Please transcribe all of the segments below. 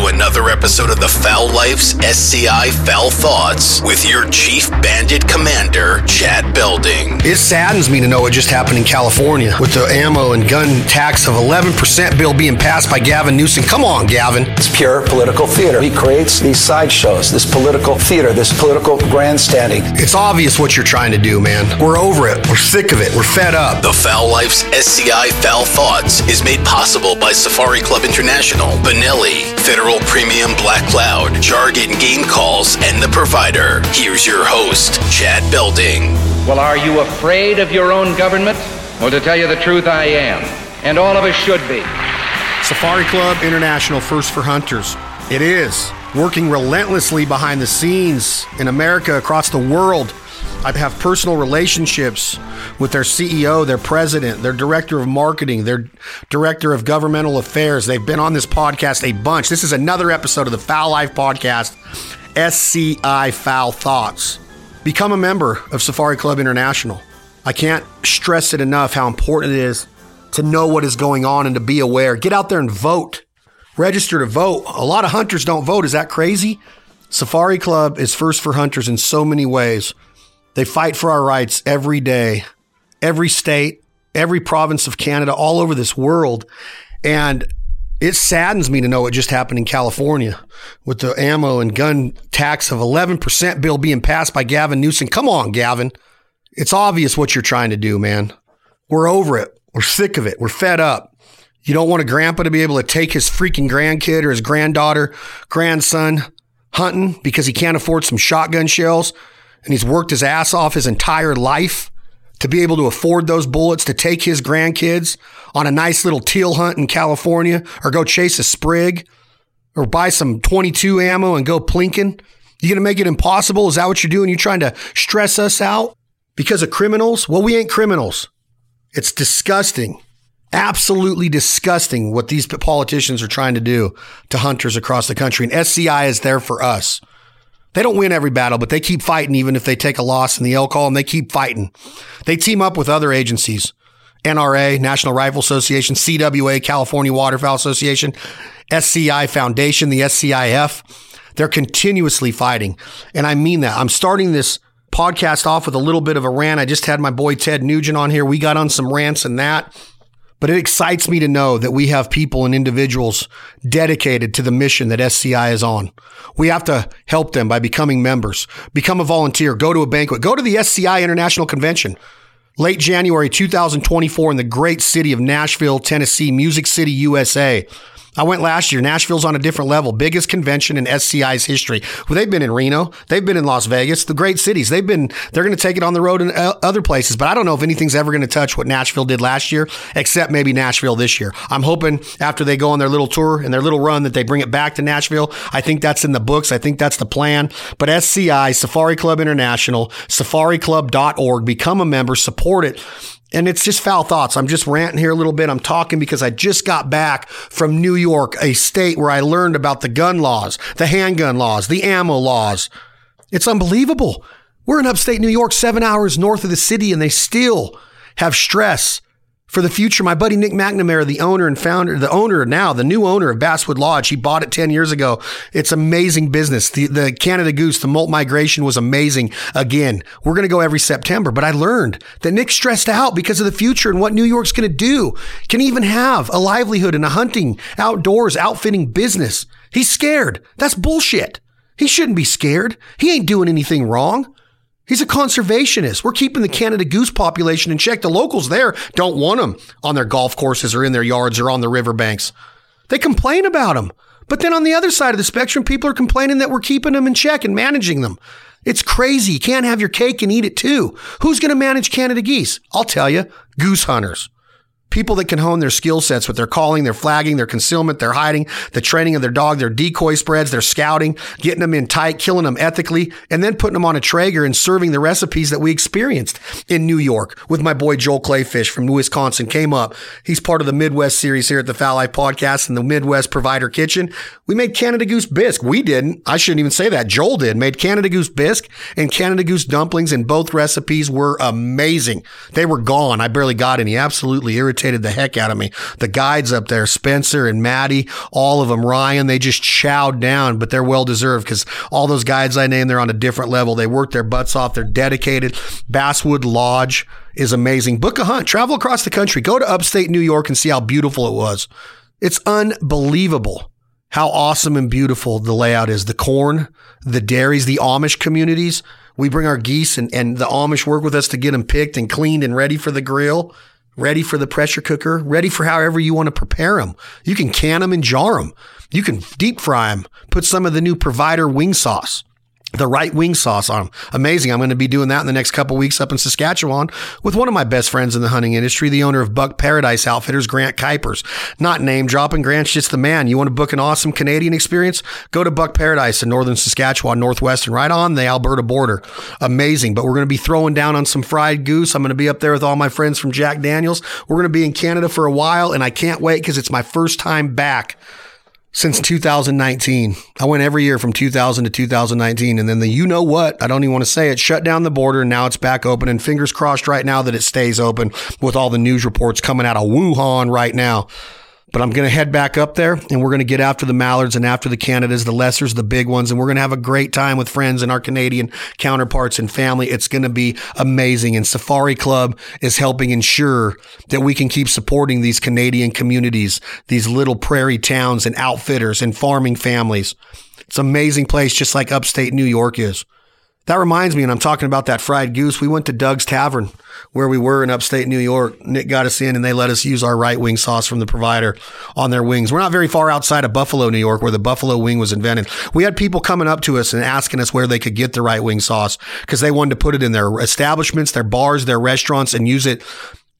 to another episode of the Fowl Life's SCI Fowl Thoughts with your Chief Bandit Commander, Chad Belding. It saddens me to know what just happened in California with the ammo and gun tax of 11% bill being passed by Gavin Newsom. Come on, Gavin. It's pure political theater. He creates these sideshows, this political theater, this political grandstanding. It's obvious what you're trying to do, man. We're over it. We're sick of it. We're fed up. The Fowl Life's SCI Fowl Thoughts is made possible by Safari Club International, Benelli, Federal Premium Black Cloud, Jargon Game Calls, and The Provider. Here's your host, Chad Belding. Well, are you afraid of your own government? Well, to tell you the truth, I am. And all of us should be. Safari Club International, first for hunters. It is working relentlessly behind the scenes in America, across the world. I have personal relationships with their CEO, their president, their director of marketing, their director of governmental affairs. They've been on this podcast a bunch. This is another episode of the Fowl Life podcast, SCI Fowl Thoughts. Become a member of Safari Club International. I can't stress it enough how important it is to know what is going on and to be aware. Get out there and vote. Register to vote. A lot of hunters don't vote. Is that crazy? Safari Club is first for hunters in so many ways. They fight for our rights every day, every state, every province of Canada, all over this world. And it saddens me to know what just happened in California with the ammo and gun tax of 11% bill being passed by Gavin Newsom. Come on, Gavin. It's obvious what you're trying to do, man. We're over it. We're sick of it. We're fed up. You don't want a grandpa to be able to take his freaking grandkid or his granddaughter, grandson hunting because he can't afford some shotgun shells. And he's worked his ass off his entire life to be able to afford those bullets to take his grandkids on a nice little teal hunt in California or go chase a sprig or buy some .22 ammo and go plinking. You're going to make it impossible? Is that what you're doing? You're trying to stress us out because of criminals? Well, we ain't criminals. It's disgusting. Absolutely disgusting what these politicians are trying to do to hunters across the country. And SCI is there for us. They don't win every battle, but they keep fighting even if they take a loss in the elk call, and they keep fighting. They team up with other agencies, NRA, National Rifle Association, CWA, California Waterfowl Association, SCI Foundation, the SCIF. They're continuously fighting, and I mean that. I'm starting this podcast off with a little bit of a rant. I just had my boy Ted Nugent on here. We got on some rants and that, but it excites me to know that we have people and individuals dedicated to the mission that SCI is on. We have to help them by becoming members, become a volunteer, go to a banquet, go to the SCI International Convention, late January 2024 in the great city of Nashville, Tennessee, Music City, USA. I went last year. Nashville's on a different level. Biggest convention in SCI's history. Well, they've been in Reno. They've been in Las Vegas, the great cities. They're going to take it on the road in other places, but I don't know if anything's ever going to touch what Nashville did last year, except maybe Nashville this year. I'm hoping after they go on their little tour and their little run that they bring it back to Nashville. I think that's in the books. I think that's the plan. But SCI, Safari Club International, safariclub.org, become a member, support it. And it's just Fowl Thoughts. I'm just ranting here a little bit. I'm talking because I just got back from New York, a state where I learned about the gun laws, the handgun laws, the ammo laws. It's unbelievable. We're in upstate New York, 7 hours north of the city, and they still have stress for the future. My buddy Nick McNamara, the owner and founder, the new owner of Basswood Lodge, he bought it 10 years ago. It's amazing business. The Canada Goose, the molt migration was amazing. Again, we're going to go every September, but I learned that Nick's stressed out because of the future and what New York's going to do. Can he even have a livelihood in a hunting, outdoors, outfitting business? He's scared. That's bullshit. He shouldn't be scared. He ain't doing anything wrong. He's a conservationist. We're keeping the Canada goose population in check. The locals there don't want them on their golf courses or in their yards or on the riverbanks. They complain about them. But then on the other side of the spectrum, people are complaining that we're keeping them in check and managing them. It's crazy. You can't have your cake and eat it too. Who's going to manage Canada geese? I'll tell you, goose hunters. People that can hone their skill sets with their calling, their flagging, their concealment, their hiding, the training of their dog, their decoy spreads, their scouting, getting them in tight, killing them ethically, and then putting them on a Traeger and serving the recipes that we experienced in New York with my boy Joel Klefisch from Wisconsin came up. He's part of the Midwest series here at the Fowl Life Podcast and the Midwest Provider Kitchen. We made Canada Goose bisque. We didn't. I shouldn't even say that. Joel did. Made Canada Goose bisque and Canada Goose dumplings, and both recipes were amazing. They were gone. I barely got any. Absolutely irritating. irritated the heck out of me. The guides up there, Spencer and Maddie, all of them, Ryan, they just chowed down, but they're well-deserved because all those guides I named, they're on a different level. They work their butts off. They're dedicated. Basswood Lodge is amazing. Book a hunt. Travel across the country. Go to upstate New York and see how beautiful it was. It's unbelievable how awesome and beautiful the layout is. The corn, the dairies, the Amish communities. We bring our geese and the Amish work with us to get them picked and cleaned and ready for the grill, ready for the pressure cooker, ready for however you want to prepare them. You can can them and jar them. You can deep fry them. Put some of the new Provider wing sauce, the right wing sauce on them. Amazing. I'm going to be doing that in the next couple of weeks up in Saskatchewan with one of my best friends in the hunting industry, the owner of Buck Paradise Outfitters, Grant Kuipers. Not name dropping. Grant's just the man. You want to book an awesome Canadian experience? Go to Buck Paradise in northern Saskatchewan, northwestern, right on the Alberta border. Amazing. But we're going to be throwing down on some fried goose. I'm going to be up there with all my friends from Jack Daniels. We're going to be in Canada for a while, and I can't wait because it's my first time back since 2019. I went every year from 2000 to 2019. And then the, you know what, I don't even want to say it, shut down the border. And now it's back open, and fingers crossed right now that it stays open with all the news reports coming out of Wuhan right now. But I'm going to head back up there, and we're going to get after the mallards and after the Canadas, the lessers, the big ones. And we're going to have a great time with friends and our Canadian counterparts and family. It's going to be amazing. And Safari Club is helping ensure that we can keep supporting these Canadian communities, these little prairie towns and outfitters and farming families. It's an amazing place, just like upstate New York is. That reminds me, and I'm talking about that fried goose, we went to Doug's Tavern where we were in upstate New York. Nick got us in, and they let us use our right wing sauce from the Provider on their wings. We're not very far outside of Buffalo, New York, where the buffalo wing was invented. We had people coming up to us and asking us where they could get the right wing sauce because they wanted to put it in their establishments, their bars, their restaurants, and use it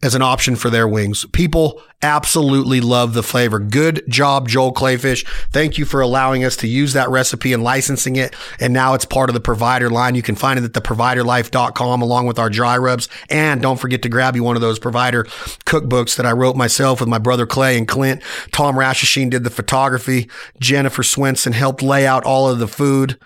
as an option for their wings. People absolutely love the flavor. Good job, Joel Klefisch. Thank you for allowing us to use that recipe and licensing it. And now it's part of the Provider line. You can find it at theproviderlife.com along with our dry rubs. And don't forget to grab you one of those Provider cookbooks that I wrote myself with my brother Clay and Clint. Tom Rasichin did the photography. Jennifer Swenson helped lay out all of the food.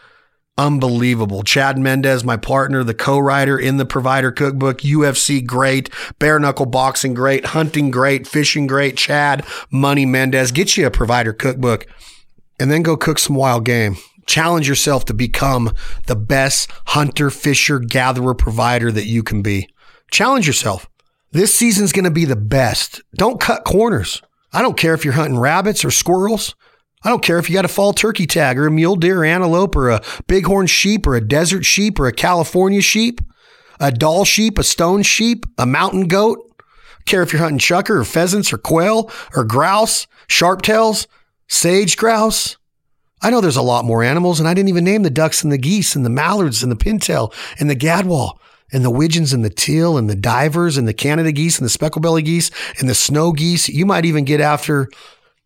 Unbelievable. Chad Mendes, my partner, the co-writer in the Provider cookbook, UFC great, bare knuckle boxing great, hunting great, fishing great, Chad Money Mendes. Get you a Provider cookbook and then go cook some wild game. Challenge yourself to become the best hunter, fisher, gatherer, provider that you can be. Challenge yourself. This season's going to be the best. Don't cut corners. I don't care if you're hunting rabbits or squirrels. I don't care if you got a fall turkey tag or a mule deer or antelope or a bighorn sheep or a desert sheep or a California sheep, a doll sheep, a stone sheep, a mountain goat. Care if you're hunting chucker or pheasants or quail or grouse, sharp tails, sage grouse. I know there's a lot more animals, and I didn't even name the ducks and the geese and the mallards and the pintail and the gadwall and the widgeons and the teal and the divers and the Canada geese and the speckle-belly geese and the snow geese. You might even get after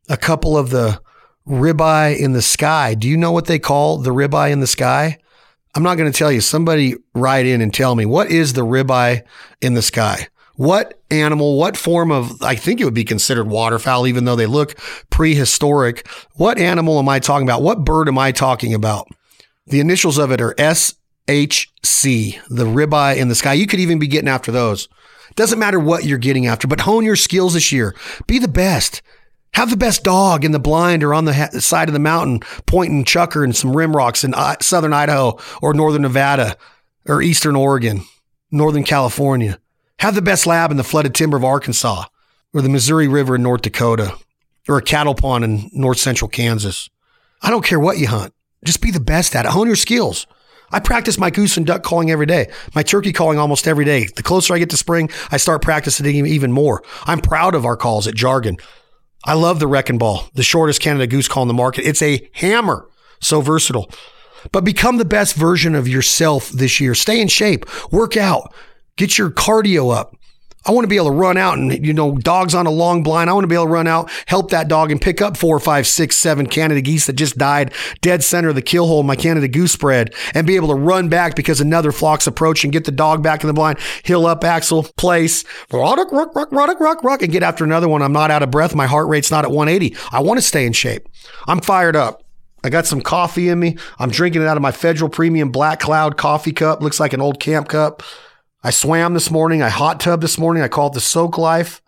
a couple of the ribeye in the sky. Do you know what they call the ribeye in the sky? I'm not going to tell you. Somebody write in and tell me, what is the ribeye in the sky? What animal, what form of, I think it would be considered waterfowl, even though they look prehistoric. What animal am I talking about? What bird am I talking about? The initials of it are SHC, the ribeye in the sky. You could even be getting after those. Doesn't matter what you're getting after, but hone your skills this year. Be the best. Have the best dog in the blind or on the side of the mountain pointing chucker and some rim rocks in southern Idaho or northern Nevada or eastern Oregon, northern California. Have the best lab in the flooded timber of Arkansas or the Missouri River in North Dakota or a cattle pond in north central Kansas. I don't care what you hunt. Just be the best at it. Hone your skills. I practice my goose and duck calling every day, my turkey calling almost every day. The closer I get to spring, I start practicing even more. I'm proud of our calls at Jargon. I love the wrecking ball, the shortest Canada goose call in the market. It's a hammer, so versatile. But become the best version of yourself this year. Stay in shape, work out, get your cardio up. I want to be able to run out and, you know, dogs on a long blind. I want to be able to run out, help that dog and pick up 4, 5, 6, 7 Canada geese that just died dead center of the kill hole in my Canada goose spread and be able to run back because another flock's approaching, get the dog back in the blind, heel up, axle, place, rock, and get after another one. I'm not out of breath. My heart rate's not at 180. I want to stay in shape. I'm fired up. I got some coffee in me. I'm drinking it out of my Federal Premium Black Cloud coffee cup. Looks like an old camp cup. I swam this morning. I hot tubbed this morning. I call it the soak life.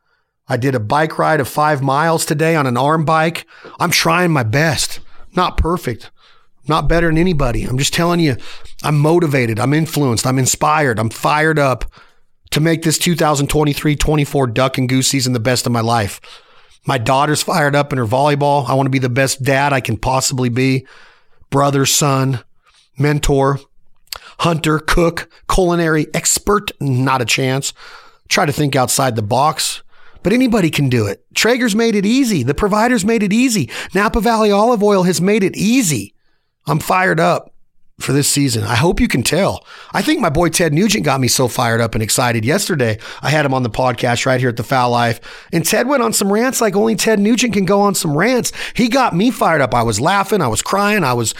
I did a bike ride of 5 miles today on an arm bike. I'm trying my best. Not perfect. Not better than anybody. I'm just telling you, I'm motivated. I'm influenced. I'm inspired. I'm fired up to make this 2023-24 duck and goose season the best of my life. My daughter's fired up in her volleyball. I want to be the best dad I can possibly be. Brother, son, mentor, hunter, cook, culinary expert. Not a chance. Try to think outside the box. But anybody can do it. Traeger's made it easy. The Provider's made it easy. Napa Valley Olive Oil has made it easy. I'm fired up for this season. I hope you can tell. I think my boy Ted Nugent got me so fired up and excited yesterday. I had him on the podcast right here at the Fowl Life, and Ted went on some rants like only Ted Nugent can go on some rants. He got me fired up. I was laughing. I was crying. I was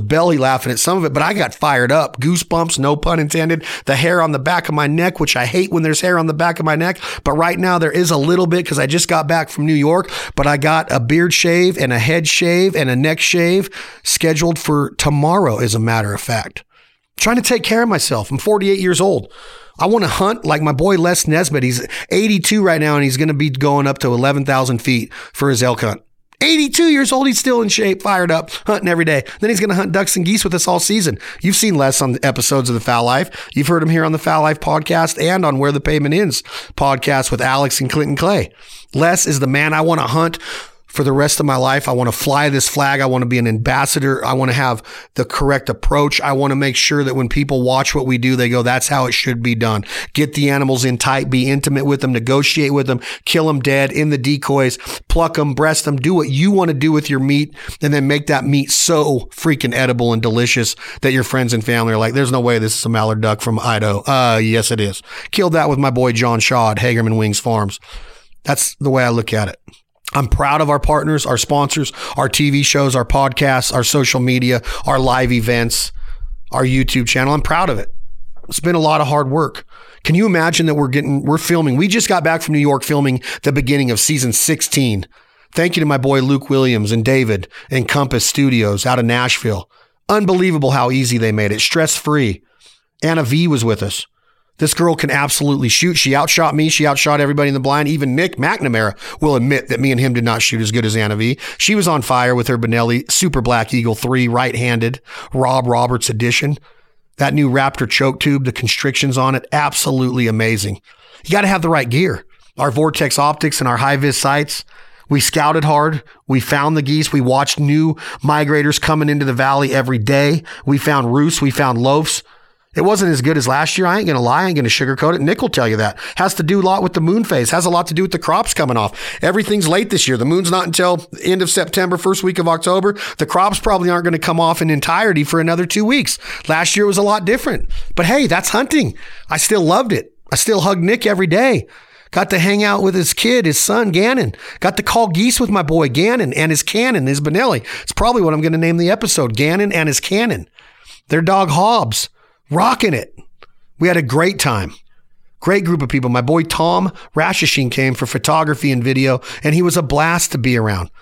belly laughing at some of it, but I got fired up. Goosebumps, no pun intended. The hair on the back of my neck, which I hate when there's hair on the back of my neck, but right now there is a little bit because I just got back from New York, but I got a beard shave and a head shave and a neck shave scheduled for tomorrow as a matter of fact. I'm trying to take care of myself. I'm 48 years old. I want to hunt like my boy Les Nesbitt. He's 82 right now, and he's going to be going up to 11,000 feet for his elk hunt. 82 years old. He's still in shape, fired up, hunting every day. Then he's going to hunt ducks and geese with us all season. You've seen Les on the episodes of The Fowl Life. You've heard him here on The Fowl Life podcast and on Where the Payment Ends podcast with Alex and Clinton Clay. Les is the man I want to hunt for the rest of my life. I want to fly this flag. I want to be an ambassador. I want to have the correct approach. I want to make sure that when people watch what we do, they go, that's how it should be done. Get the animals in tight, be intimate with them, negotiate with them, kill them dead in the decoys, pluck them, breast them, do what you want to do with your meat, and then make that meat so freaking edible and delicious that your friends and family are like, there's no way this is a mallard duck from Idaho. Yes, it is. Killed that with my boy John Shaw at Hagerman Wings Farms. That's the way I look at it. I'm proud of our partners, our sponsors, our TV shows, our podcasts, our social media, our live events, our YouTube channel. I'm proud of it. It's been a lot of hard work. Can you imagine that we're filming? We just got back from New York filming the beginning of season 16. Thank you to my boy Luke Williams and David and Compass Studios out of Nashville. Unbelievable how easy they made it. Stress-free. Anna V was with us. This girl can absolutely shoot. She outshot me. She outshot everybody in the blind. Even Nick McNamara will admit that me and him did not shoot as good as Anna V. She was on fire with her Benelli Super Black Eagle 3 right-handed Rob Roberts edition. That new Raptor choke tube, the constrictions on it, absolutely amazing. You got to have the right gear. Our Vortex optics and our high-vis sights. We scouted hard. We found the geese. We watched new migrators coming into the valley every day. We found roosts. We found loafs. It wasn't as good as last year. I ain't going to lie. I ain't going to sugarcoat it. Nick will tell you that. Has to do a lot with the moon phase. Has a lot to do with the crops coming off. Everything's late this year. The moon's not until the end of September, first week of October. The crops probably aren't going to come off in entirety for another 2 weeks. Last year was a lot different. But hey, that's hunting. I still loved it. I still hug Nick every day. Got to hang out with his kid, his son, Gannon. Got to call geese with my boy Gannon and his cannon, his Benelli. It's probably what I'm going to name the episode, Gannon and his cannon. Their dog Hobbs. Rocking it. We had a great time. Great group of people. My boy Tom Rasichin came for photography and video, and he was a blast to be around.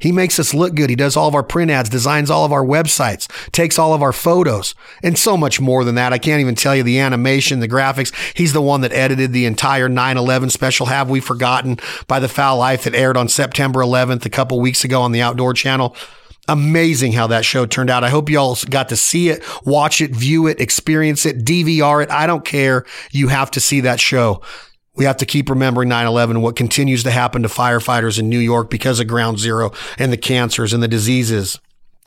He makes us look good. He does all of our print ads, designs all of our websites, takes all of our photos, and so much more than that. I can't even tell you the animation, the graphics. He's the one that edited the entire 9/11 special, Have We Forgotten, by The Fowl Life that aired on September 11th a couple weeks ago on the Outdoor Channel. Amazing how that show turned out. I hope y'all got to see it, watch it, view it, experience it, DVR it. I don't care. You have to see that show. We have to keep remembering 9/11, what continues to happen to firefighters in New York because of Ground Zero and the cancers and the diseases.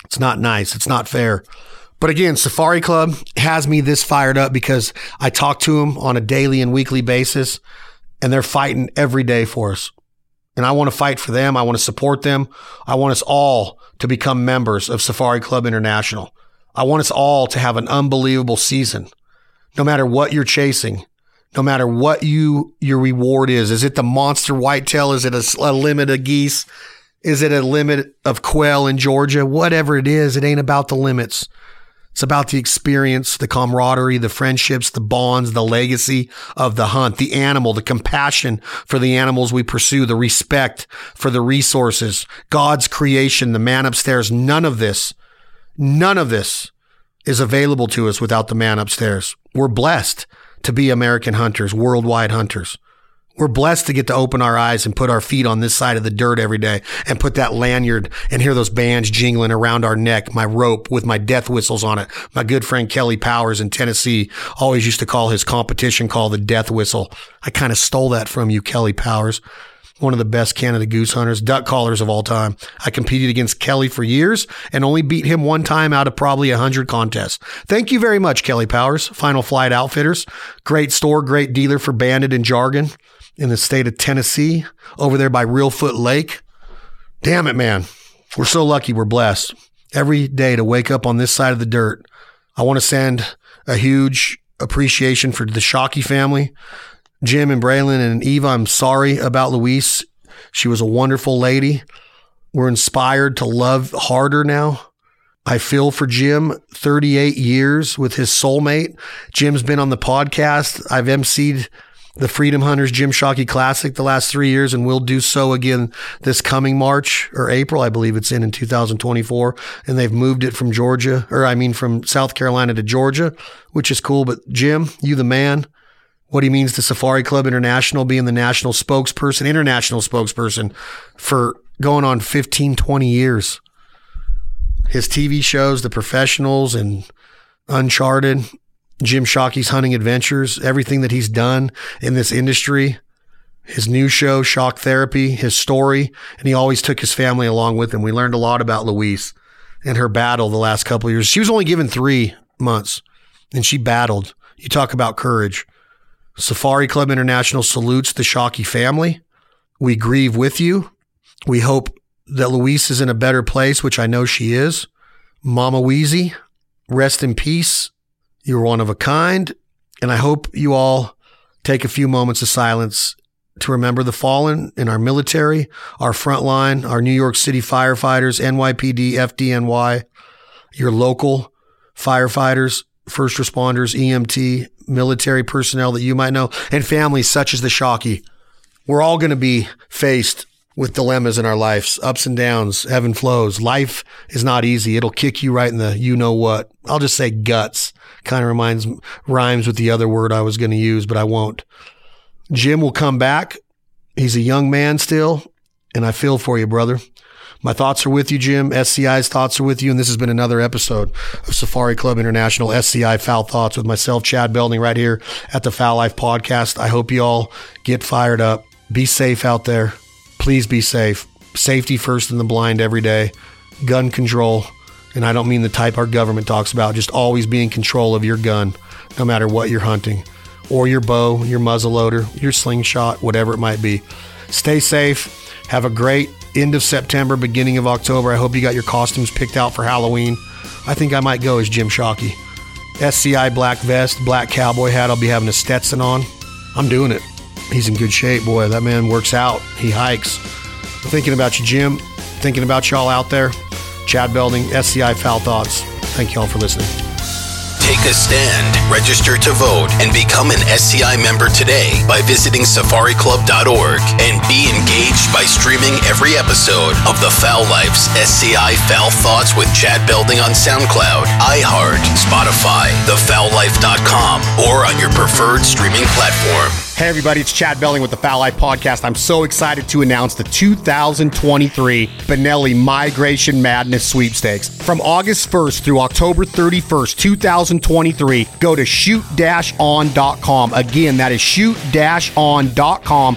It's not nice. It's not fair. But again, Safari Club has me this fired up because I talk to them on a daily and weekly basis, and they're fighting every day for us. And I want to fight for them. I want to support them. I want us all to become members of Safari Club International. I want us all to have an unbelievable season. No matter what you're chasing, no matter what your reward is it the monster whitetail? Is it a limit of geese? Is it a limit of quail in Georgia? Whatever it is, it ain't about the limits. It's about the experience, the camaraderie, the friendships, the bonds, the legacy of the hunt, the animal, the compassion for the animals we pursue, the respect for the resources, God's creation, the man upstairs. None of this is available to us without the man upstairs. We're blessed to be American hunters, worldwide hunters. We're blessed to get to open our eyes and put our feet on this side of the dirt every day and put that lanyard and hear those bands jingling around our neck, my rope with my death whistles on it. My good friend Kelly Powers in Tennessee always used to call his competition call the death whistle. I kind of stole that from you, Kelly Powers, one of the best Canada goose hunters, duck callers of all time. I competed against Kelly for years and only beat him one time out of probably 100 contests. Thank you very much, Kelly Powers, Final Flight Outfitters. Great store, great dealer for Banded and Jargon in the state of Tennessee, over there by Real Foot Lake. Damn it, man. We're so lucky. We're blessed every day to wake up on this side of the dirt. I want to send a huge appreciation for the Shockey family, Jim and Braylon and Eva. I'm sorry about Louise. She was a wonderful lady. We're inspired to love harder now. I feel for Jim, 38 years with his soulmate. Jim's been on the podcast. I've emceed the Freedom Hunters Jim Shockey Classic the last 3 years, and we'll do so again this coming March or April, I believe it's in 2024. And they've moved it from from South Carolina to Georgia, which is cool. But Jim, you the man. What he means to Safari Club International, being the international spokesperson for going on 15, 20 years. His TV shows, The Professionals and Uncharted, Jim Shockey's hunting adventures, everything that he's done in this industry, his new show, Shock Therapy, his story, and he always took his family along with him. We learned a lot about Louise and her battle the last couple of years. She was only given 3 months, and she battled. You talk about courage. Safari Club International salutes the Shockey family. We grieve with you. We hope that Louise is in a better place, which I know she is. Mama Wheezy, rest in peace. You're one of a kind, and I hope you all take a few moments of silence to remember the fallen in our military, our front line, our New York City firefighters, NYPD, FDNY, your local firefighters, first responders, EMT, military personnel that you might know, and families such as the Shockey. We're all going to be faced with dilemmas in our lives, ups and downs, ebb and flows. Life is not easy. It'll kick you right in the you-know-what. I'll just say guts. Kind of rhymes with the other word I was going to use, but I won't. Jim will come back. He's a young man still, and I feel for you, brother. My thoughts are with you, Jim. SCI's thoughts are with you, and this has been another episode of Safari Club International SCI Fowl Thoughts with myself, Chad Belding, right here at the Fowl Life Podcast. I hope you all get fired up. Be safe out there. Please be safe. Safety first in the blind every day. Gun control. And I don't mean the type our government talks about. Just always be in control of your gun, no matter what you're hunting, or your bow, your muzzle loader, your slingshot, whatever it might be. Stay safe. Have a great end of September, beginning of October. I hope you got your costumes picked out for Halloween. I think I might go as Jim Shockey. SCI black vest, black cowboy hat. I'll be having a Stetson on. I'm doing it. He's in good shape, boy. That man works out. He hikes. I'm thinking about you, Jim. Thinking about y'all out there. Chad Belding, SCI Fowl Thoughts. Thank y'all for listening. Take a stand, register to vote, and become an SCI member today by visiting safariclub.org and be engaged by streaming every episode of the Fowl Life's SCI Fowl Thoughts with Chad Belding on SoundCloud, iHeart, Spotify, thefoullife.com, or on your preferred streaming platform. Hey everybody, it's Chad Belding with the Fowl Life Podcast. I'm so excited to announce the 2023 Benelli Migration Madness Sweepstakes. From August 1st through October 31st, 2023, go to shoot-on.com. Again, that is shoot-on.com/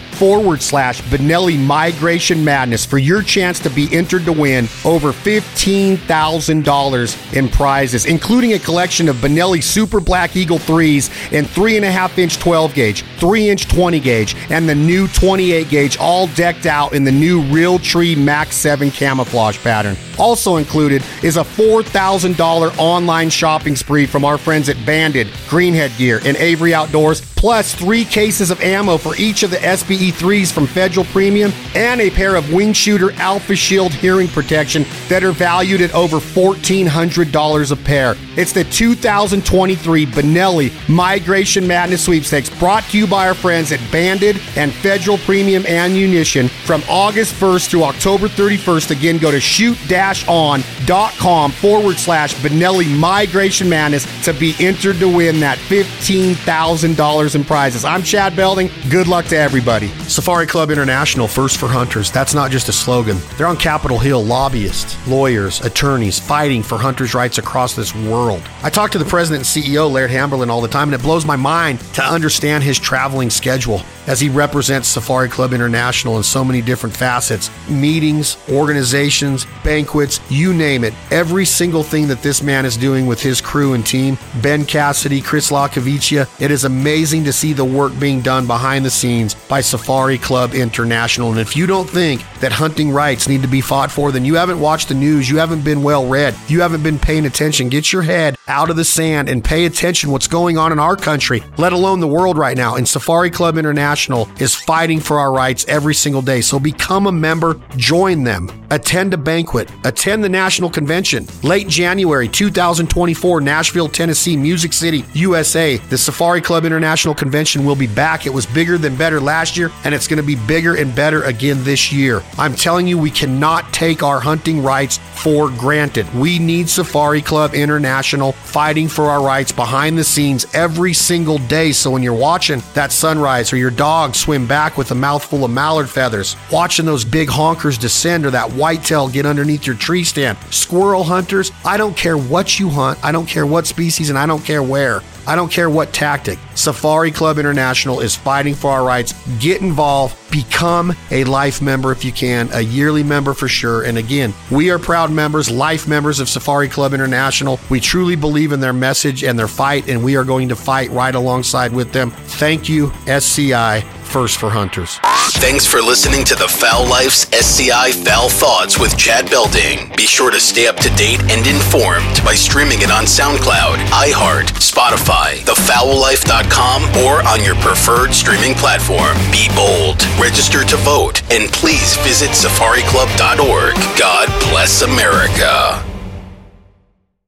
Benelli Migration Madness for your chance to be entered to win over $15,000 in prizes, including a collection of Benelli Super Black Eagle 3s and 3.5 inch 12 gauge, 3 inch 20 gauge, and the new 28 gauge, all decked out in the new Realtree Max 7 camouflage pattern. Also included is a $4,000 online shopping spree from our friends at Banded, Greenhead Gear, and Avery Outdoors, plus 3 cases of ammo for each of the SBE 3s from Federal Premium, and a pair of Wing Shooter Alpha Shield hearing protection that are valued at over $1,400 a pair. It's the 2023 Benelli Migration Madness Sweepstakes, brought to you by our friends at Banded and Federal Premium Ammunition. From August 1st through October 31st, again, go to shoot-on.com. Go to Benelli-on.com/Benelli Migration Madness to be entered to win that $15,000 in prizes. I'm Chad Belding. Good luck to everybody. Safari Club International, first for hunters. That's not just a slogan. They're on Capitol Hill, lobbyists, lawyers, attorneys, fighting for hunters' rights across this world. I talk to the president and CEO, Laird Hamberlin, all the time, and it blows my mind to understand his traveling schedule as he represents Safari Club International in so many different facets. Meetings, organizations, banquets, you name it. Every single thing that this man is doing with his crew and team, Ben Cassidy, Chris LaCavicia, it is amazing to see the work being done behind the scenes by Safari Club International. And if you don't think that hunting rights need to be fought for, then you haven't watched the news, you haven't been well read, you haven't been paying attention. Get your head out of the sand and pay attention what's going on in our country, let alone the world right now. And Safari Club International is fighting for our rights every single day. So become a member, join them, attend a banquet, attend the national convention. Late January 2024, Nashville, Tennessee, Music City, USA. The Safari Club International Convention will be back. It was bigger than better last year, and it's going to be bigger and better again this year. I'm telling you, we cannot take our hunting rights for granted. We need Safari Club International fighting for our rights behind the scenes every single day. So when you're watching that sunrise or your dog swim back with a mouthful of mallard feathers, watching those big honkers descend or that whitetail get underneath your tree stand, squirrel hunters, I don't care what you hunt, I don't care what species, and I don't care where. I don't care what tactic. Safari Club International is fighting for our rights. Get involved. Become a life member if you can, a yearly member for sure. And again, we are proud members, life members of Safari Club International. We truly believe in their message and their fight, and we are going to fight right alongside with them. Thank you, SCI, first for hunters. Thanks for listening to the Fowl Life's SCI Fowl Thoughts with Chad Belding. Be sure to stay up to date and informed by streaming it on SoundCloud, iHeart, Spotify, thefowllife.com, or on your preferred streaming platform. Be bold, register to vote, and please visit safariclub.org. God bless America.